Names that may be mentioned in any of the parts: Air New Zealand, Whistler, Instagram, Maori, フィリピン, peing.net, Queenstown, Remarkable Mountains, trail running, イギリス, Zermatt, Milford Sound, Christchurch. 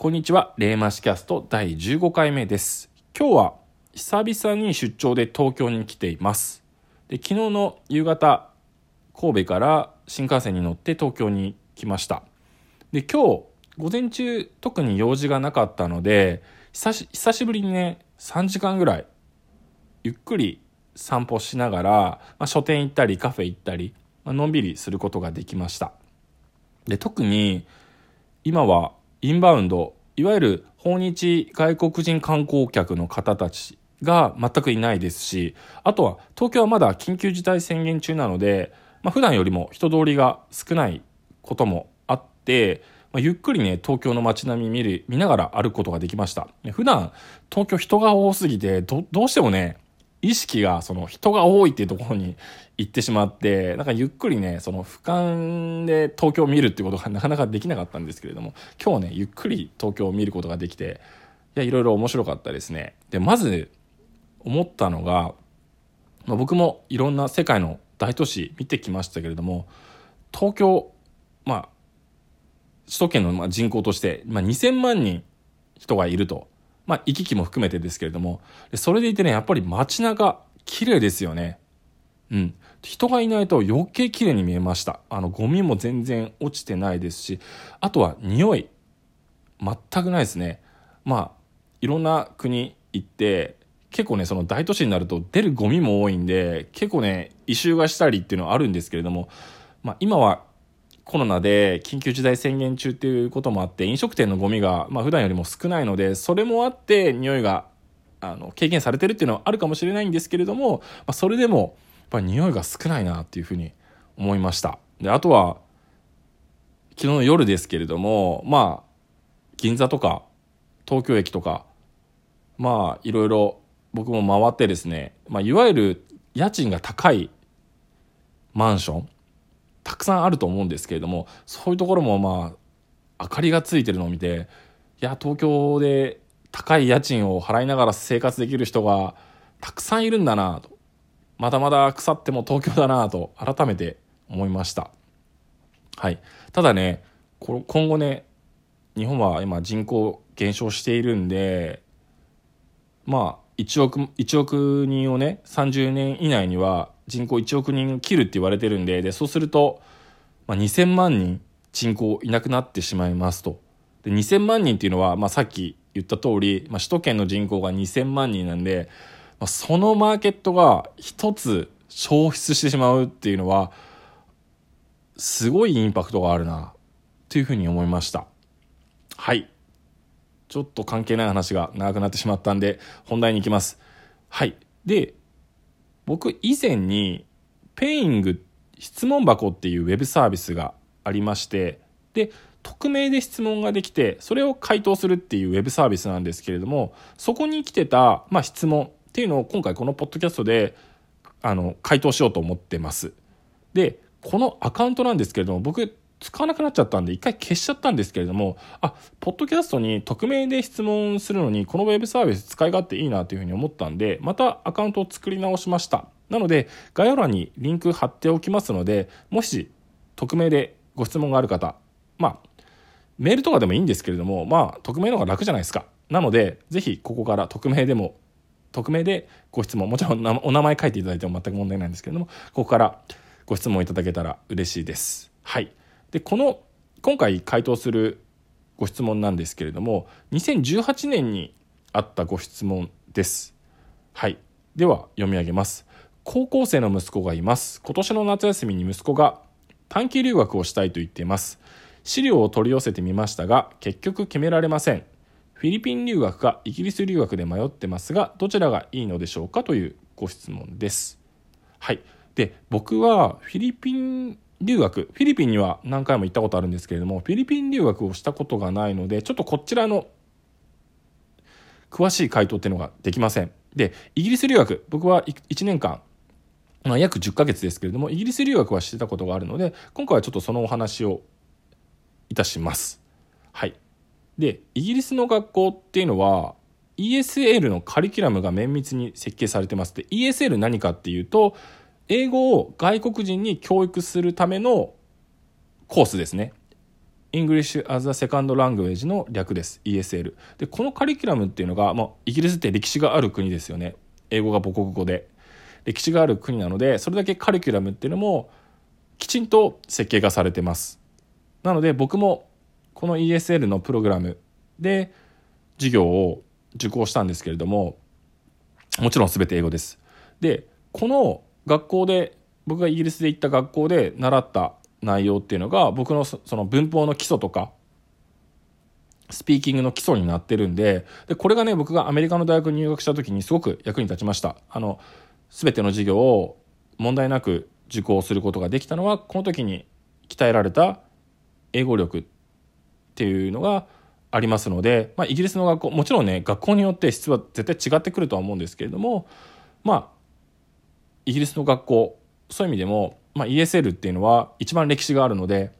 こんにちは、レーマシキャスト第15回目です。今日は久々に出張で東京に来ています。で、昨日の夕方、神戸から新幹線に乗って東京に来ました。で、今日午前中特に用事がなかったので久しぶりにね、3時間ぐらいゆっくり散歩しながら、書店行ったりカフェ行ったり、のんびりすることができました。で、特に今はインバウンド、いわゆる訪日外国人観光客の方たちが全くいないですし、あとは東京はまだ緊急事態宣言中なので、普段よりも人通りが少ないこともあって、ゆっくりね、東京の街並み見ながら歩くことができました。普段東京人が多すぎて、どうしてもね、意識がその人が多いっていうところに行ってしまって、ゆっくりね、その俯瞰で東京を見るっていうことがなかなかできなかったんですけれども、今日ねゆっくり東京を見ることができて、いろいろ面白かったですね。で、まず思ったのが、僕もいろんな世界の大都市見てきましたけれども、東京、首都圏の人口として、2000万人人がいると、行き来も含めてですけれども、それでいてね、やっぱり街中綺麗ですよね。人がいないと余計綺麗に見えました。ゴミも全然落ちてないですし、あとは匂い全くないですね。いろんな国行って結構ね、その大都市になると出るゴミも多いんで、結構ね異臭がしたりっていうのはあるんですけれども、今はコロナで緊急事態宣言中っていうこともあって、飲食店のゴミが普段よりも少ないので、それもあって匂いが軽減されてるっていうのはあるかもしれないんですけれども、それでもやっぱり匂いが少ないなっていうふうに思いました。で、あとは昨日の夜ですけれども、銀座とか東京駅とか、いろいろ僕も回ってですね、いわゆる家賃が高いマンションたくさんあると思うんですけれども、そういうところも明かりがついてるのを見て、東京で高い家賃を払いながら生活できる人がたくさんいるんだなと、まだまだ腐っても東京だなと改めて思いました。ただね、今後ね、日本は今人口減少しているんで、1億人をね、30年以内には人口1億人切るって言われてるんで、そうすると、2000万人人口いなくなってしまいますと。で、2000万人っていうのは、さっき言った通り、首都圏の人口が2000万人なんで、そのマーケットが一つ消失してしまうっていうのはすごいインパクトがあるなというふうに思いました。ちょっと関係ない話が長くなってしまったんで本題に行きます。で、僕以前にペイング質問箱っていうウェブサービスがありまして、で、匿名で質問ができてそれを回答するっていうウェブサービスなんですけれども、そこに来てた、質問っていうのを今回このポッドキャストで回答しようと思ってます。で、このアカウントなんですけれども、僕使わなくなっちゃったんで一回消しちゃったんですけれども、ポッドキャストに匿名で質問するのにこのウェブサービス使い勝手いいなというふうに思ったんで、またアカウントを作り直しました。なので概要欄にリンク貼っておきますので、もし匿名でご質問がある方、メールとかでもいいんですけれども、匿名の方が楽じゃないですか。なのでぜひここから匿名でご質問、もちろんお名前書いていただいても全く問題ないんですけれども、ここからご質問いただけたら嬉しいです。で、今回回答するご質問なんですけれども、2018年にあったご質問です。では読み上げます。高校生の息子がいます。今年の夏休みに息子が短期留学をしたいと言っています。資料を取り寄せてみましたが結局決められません。フィリピン留学かイギリス留学で迷ってますが、どちらがいいのでしょうか、というご質問です。で、僕はフィリピンには何回も行ったことあるんですけれども、フィリピン留学をしたことがないので、ちょっとこちらの詳しい回答っていうのができません。で、イギリス留学、僕は1年間、約10ヶ月ですけれども、イギリス留学はしてたことがあるので、今回はちょっとそのお話をいたします。で、イギリスの学校っていうのは ESL のカリキュラムが綿密に設計されてます。で、ESL 何かっていうと、英語を外国人に教育するためのコースですね。English as a Second Language の略です ESL で、このカリキュラムっていうのが、イギリスって歴史がある国ですよね。英語が母国語で歴史がある国なので、それだけカリキュラムっていうのもきちんと設計がされてます。なので僕もこの ESL のプログラムで授業を受講したんですけれども、もちろん全て英語です。で、この学校で、僕がイギリスで行った学校で習った内容っていうのが、僕のその文法の基礎とかスピーキングの基礎になってるん で、これがね、僕がアメリカの大学に入学した時にすごく役に立ちました。全ての授業を問題なく受講することができたのは、この時に鍛えられた英語力っていうのがありますので、イギリスの学校、もちろんね、学校によって質は絶対違ってくるとは思うんですけれども、イギリスの学校、そういう意味でも、ESL っていうのは一番歴史があるので、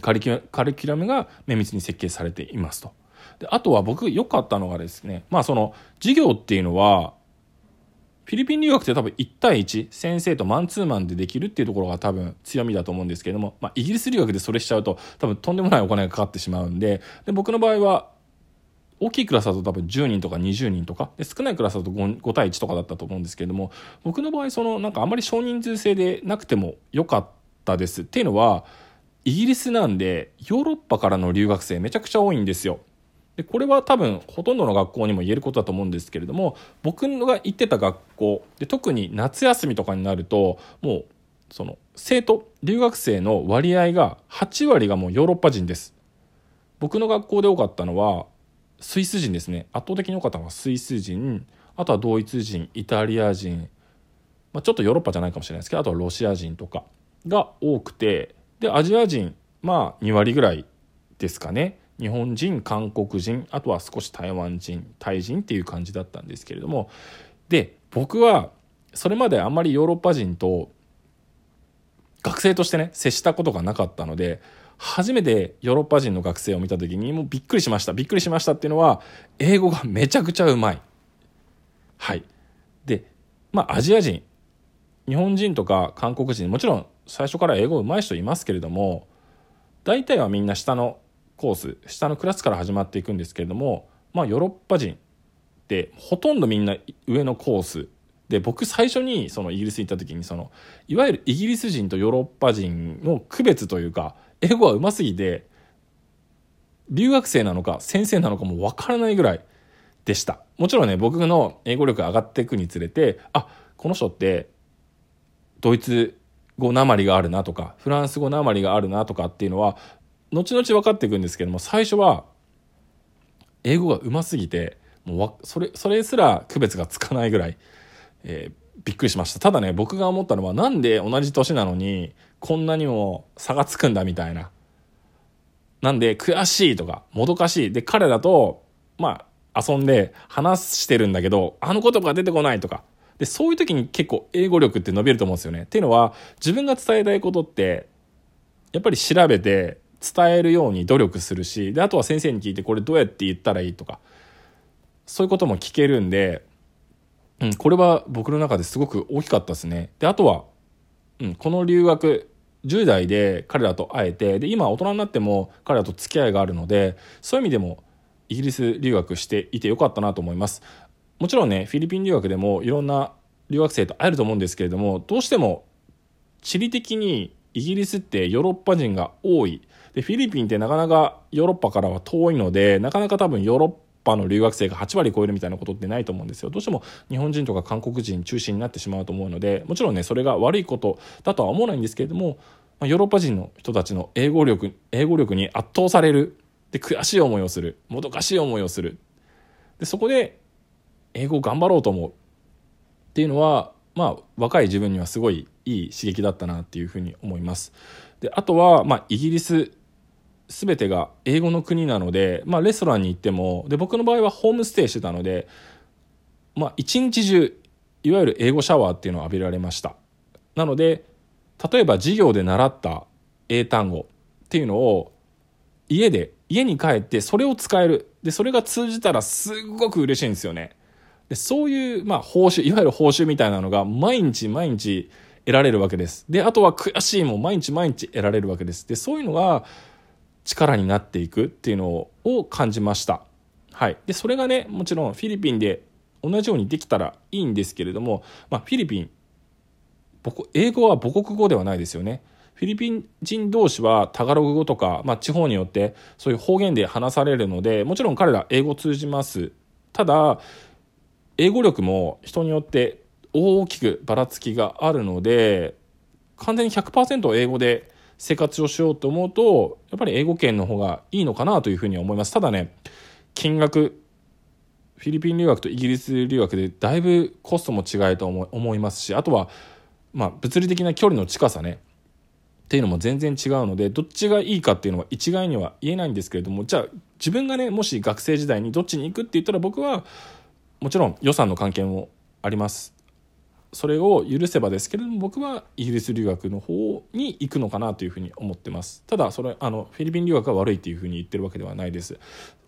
カリキュラムが綿密に設計されていますと。で、あとは僕良かったのがですね、その授業っていうのはフィリピン留学って多分1対1、先生とマンツーマンでできるっていうところが多分強みだと思うんですけれども、イギリス留学でそれしちゃうと多分とんでもないお金がかかってしまうん で、僕の場合は大きいクラスだと多分10人とか20人とかで、少ないクラスだと 5対1とかだったと思うんですけれども、僕の場合あんまり少人数制でなくても良かったです。っていうのはイギリスなんで、ヨーロッパからの留学生めちゃくちゃ多いんですよ。で、これは多分ほとんどの学校にも言えることだと思うんですけれども、僕が行ってた学校で、特に夏休みとかになると、もうその留学生の割合が8割がもうヨーロッパ人です。僕の学校で多かったのはスイス人ですね。圧倒的に多かったのはスイス人、あとはドイツ人、イタリア人、ちょっとヨーロッパじゃないかもしれないですけど、あとはロシア人とかが多くて、で、アジア人2割ぐらいですかね。日本人、韓国人、あとは少し台湾人、タイ人っていう感じだったんですけれども、で、僕はそれまであんまりヨーロッパ人と学生としてね、接したことがなかったので、初めてヨーロッパ人の学生を見た時にもうびっくりしました。びっくりしましたっていうのは、英語がめちゃくちゃうまい。はい。で、アジア人、日本人とか韓国人、もちろん最初から英語上手い人いますけれども、大体はみんな下のコース、下のクラスから始まっていくんですけれども、ヨーロッパ人ってほとんどみんな上のコースで、僕最初にイギリスに行った時に、いわゆるイギリス人とヨーロッパ人の区別というか、英語は上手すぎて留学生なのか先生なのかも分からないぐらいでした。もちろんね、僕の英語力が上がっていくにつれて、この人ってドイツ語なまりがあるなとかフランス語なまりがあるなとかっていうのは後々分かっていくんですけども、最初は英語が上手すぎてもうそれすら区別がつかないぐらい、びっくりしました。ただね、僕が思ったのは、なんで同じ年なのにこんなにも差がつくんだみたいな、なんで悔しいとかもどかしいで、彼だと遊んで話してるんだけど言葉が出てこないとかで、そういう時に結構英語力って伸びると思うんですよね。っていうのは、自分が伝えたいことってやっぱり調べて伝えるように努力するし、で、あとは先生に聞いてこれどうやって言ったらいいとか、そういうことも聞けるんで、これは僕の中ですごく大きかったですね。で、あとは、この留学10代で彼らと会えて、で、今大人になっても彼らと付き合いがあるので、そういう意味でもイギリス留学していてよかったなと思います。もちろんね、フィリピン留学でもいろんな留学生と会えると思うんですけれども、どうしても地理的にイギリスってヨーロッパ人が多いで、フィリピンってなかなかヨーロッパからは遠いので、なかなか多分ヨーロッパの留学生が8割超えるみたいなことってないと思うんですよ。どうしても日本人とか韓国人中心になってしまうと思うので、もちろんね、それが悪いことだとは思わないんですけれども、ヨーロッパ人の人たちの英語力に圧倒されるで、悔しい思いをする、もどかしい思いをするで、そこで英語を頑張ろうと思うっていうのは、若い自分にはすごいいい刺激だったなっていうふうに思います。で、あとはイギリス全てが英語の国なので、レストランに行っても、で、僕の場合はホームステイしてたので、一日中いわゆる英語シャワーっていうのを浴びられました。なので、例えば授業で習った英単語っていうのを家に帰ってそれを使えるで、それが通じたらすごく嬉しいんですよね。で、そういういわゆる報酬みたいなのが毎日得られるわけです。で、あとは悔しいも毎日得られるわけです。で、そういうのが力になっていくっていうのを感じました。はい、でそれがね、もちろんフィリピンで同じようにできたらいいんですけれども、まあ、フィリピン英語は母国語ではないですよね。フィリピン人同士はタガログ語とか、まあ、地方によってそういう方言で話されるので、もちろん彼ら英語通じます。ただ英語力も人によって大きくばらつきがあるので、完全に 100% 英語で生活をしようと思うと、やっぱり英語圏の方がいいのかなというふうに思います。ただね、金額、フィリピン留学とイギリス留学でだいぶコストも違えと思いますし、あとは、まあ、物理的な距離の近さねっていうのも全然違うので、どっちがいいかっていうのは一概には言えないんですけれども、じゃあ自分がね、もし学生時代にどっちに行くって言ったら、僕はもちろん予算の関係もあります、それを許せばですけれども、僕はイギリス留学の方に行くのかなというふうに思ってます。ただそれフィリピン留学が悪いっていうふうに言ってるわけではないです。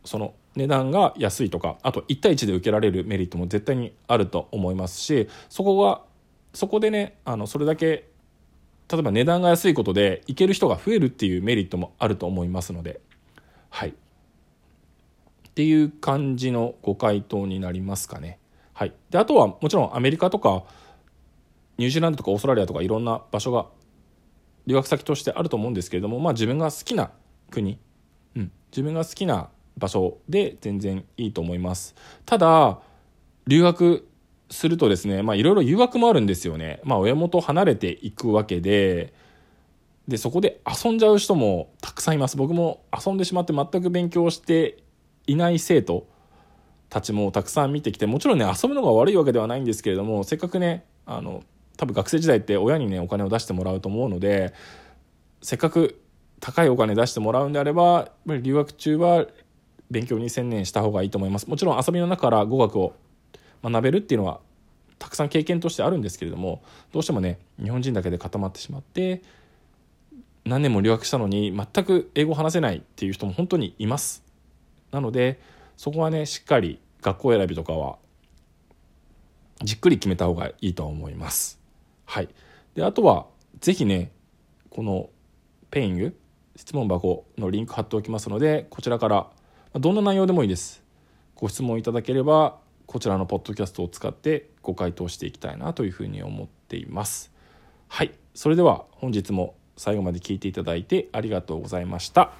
その値段が安いとか、あと1対1で受けられるメリットも絶対にあると思いますし、そこでね、それだけ例えば値段が安いことで行ける人が増えるっていうメリットもあると思いますので、はい、っていう感じのご回答になりますかね。はい、であとはもちろんアメリカとかニュージーランドとかオーストラリアとかいろんな場所が留学先としてあると思うんですけれども、まあ、自分が好きな国、自分が好きな場所で全然いいと思います。ただ留学するとですね、まあ、いろいろ誘惑もあるんですよね。まあ、親元を離れていくわけで、そこで遊んじゃう人もたくさんいます。僕も遊んでしまって全く勉強していない生徒たちもたくさん見てきて、もちろんね、遊ぶのが悪いわけではないんですけれども、せっかくね、多分学生時代って親にねお金を出してもらうと思うので、せっかく高いお金出してもらうんであれば、やっぱり留学中は勉強に専念した方がいいと思います。もちろん遊びの中から語学を学べるっていうのはたくさん経験としてあるんですけれども、どうしてもね、日本人だけで固まってしまって、何年も留学したのに全く英語を話せないっていう人も本当にいます。なのでそこはね、しっかり学校選びとかはじっくり決めた方がいいと思います。はい、であとはぜひね、このペイング質問箱のリンク貼っておきますので、こちらからどんな内容でもいいです、ご質問いただければこちらのポッドキャストを使ってご回答していきたいなというふうに思っています。はい、それでは本日も最後まで聞いていただいてありがとうございました。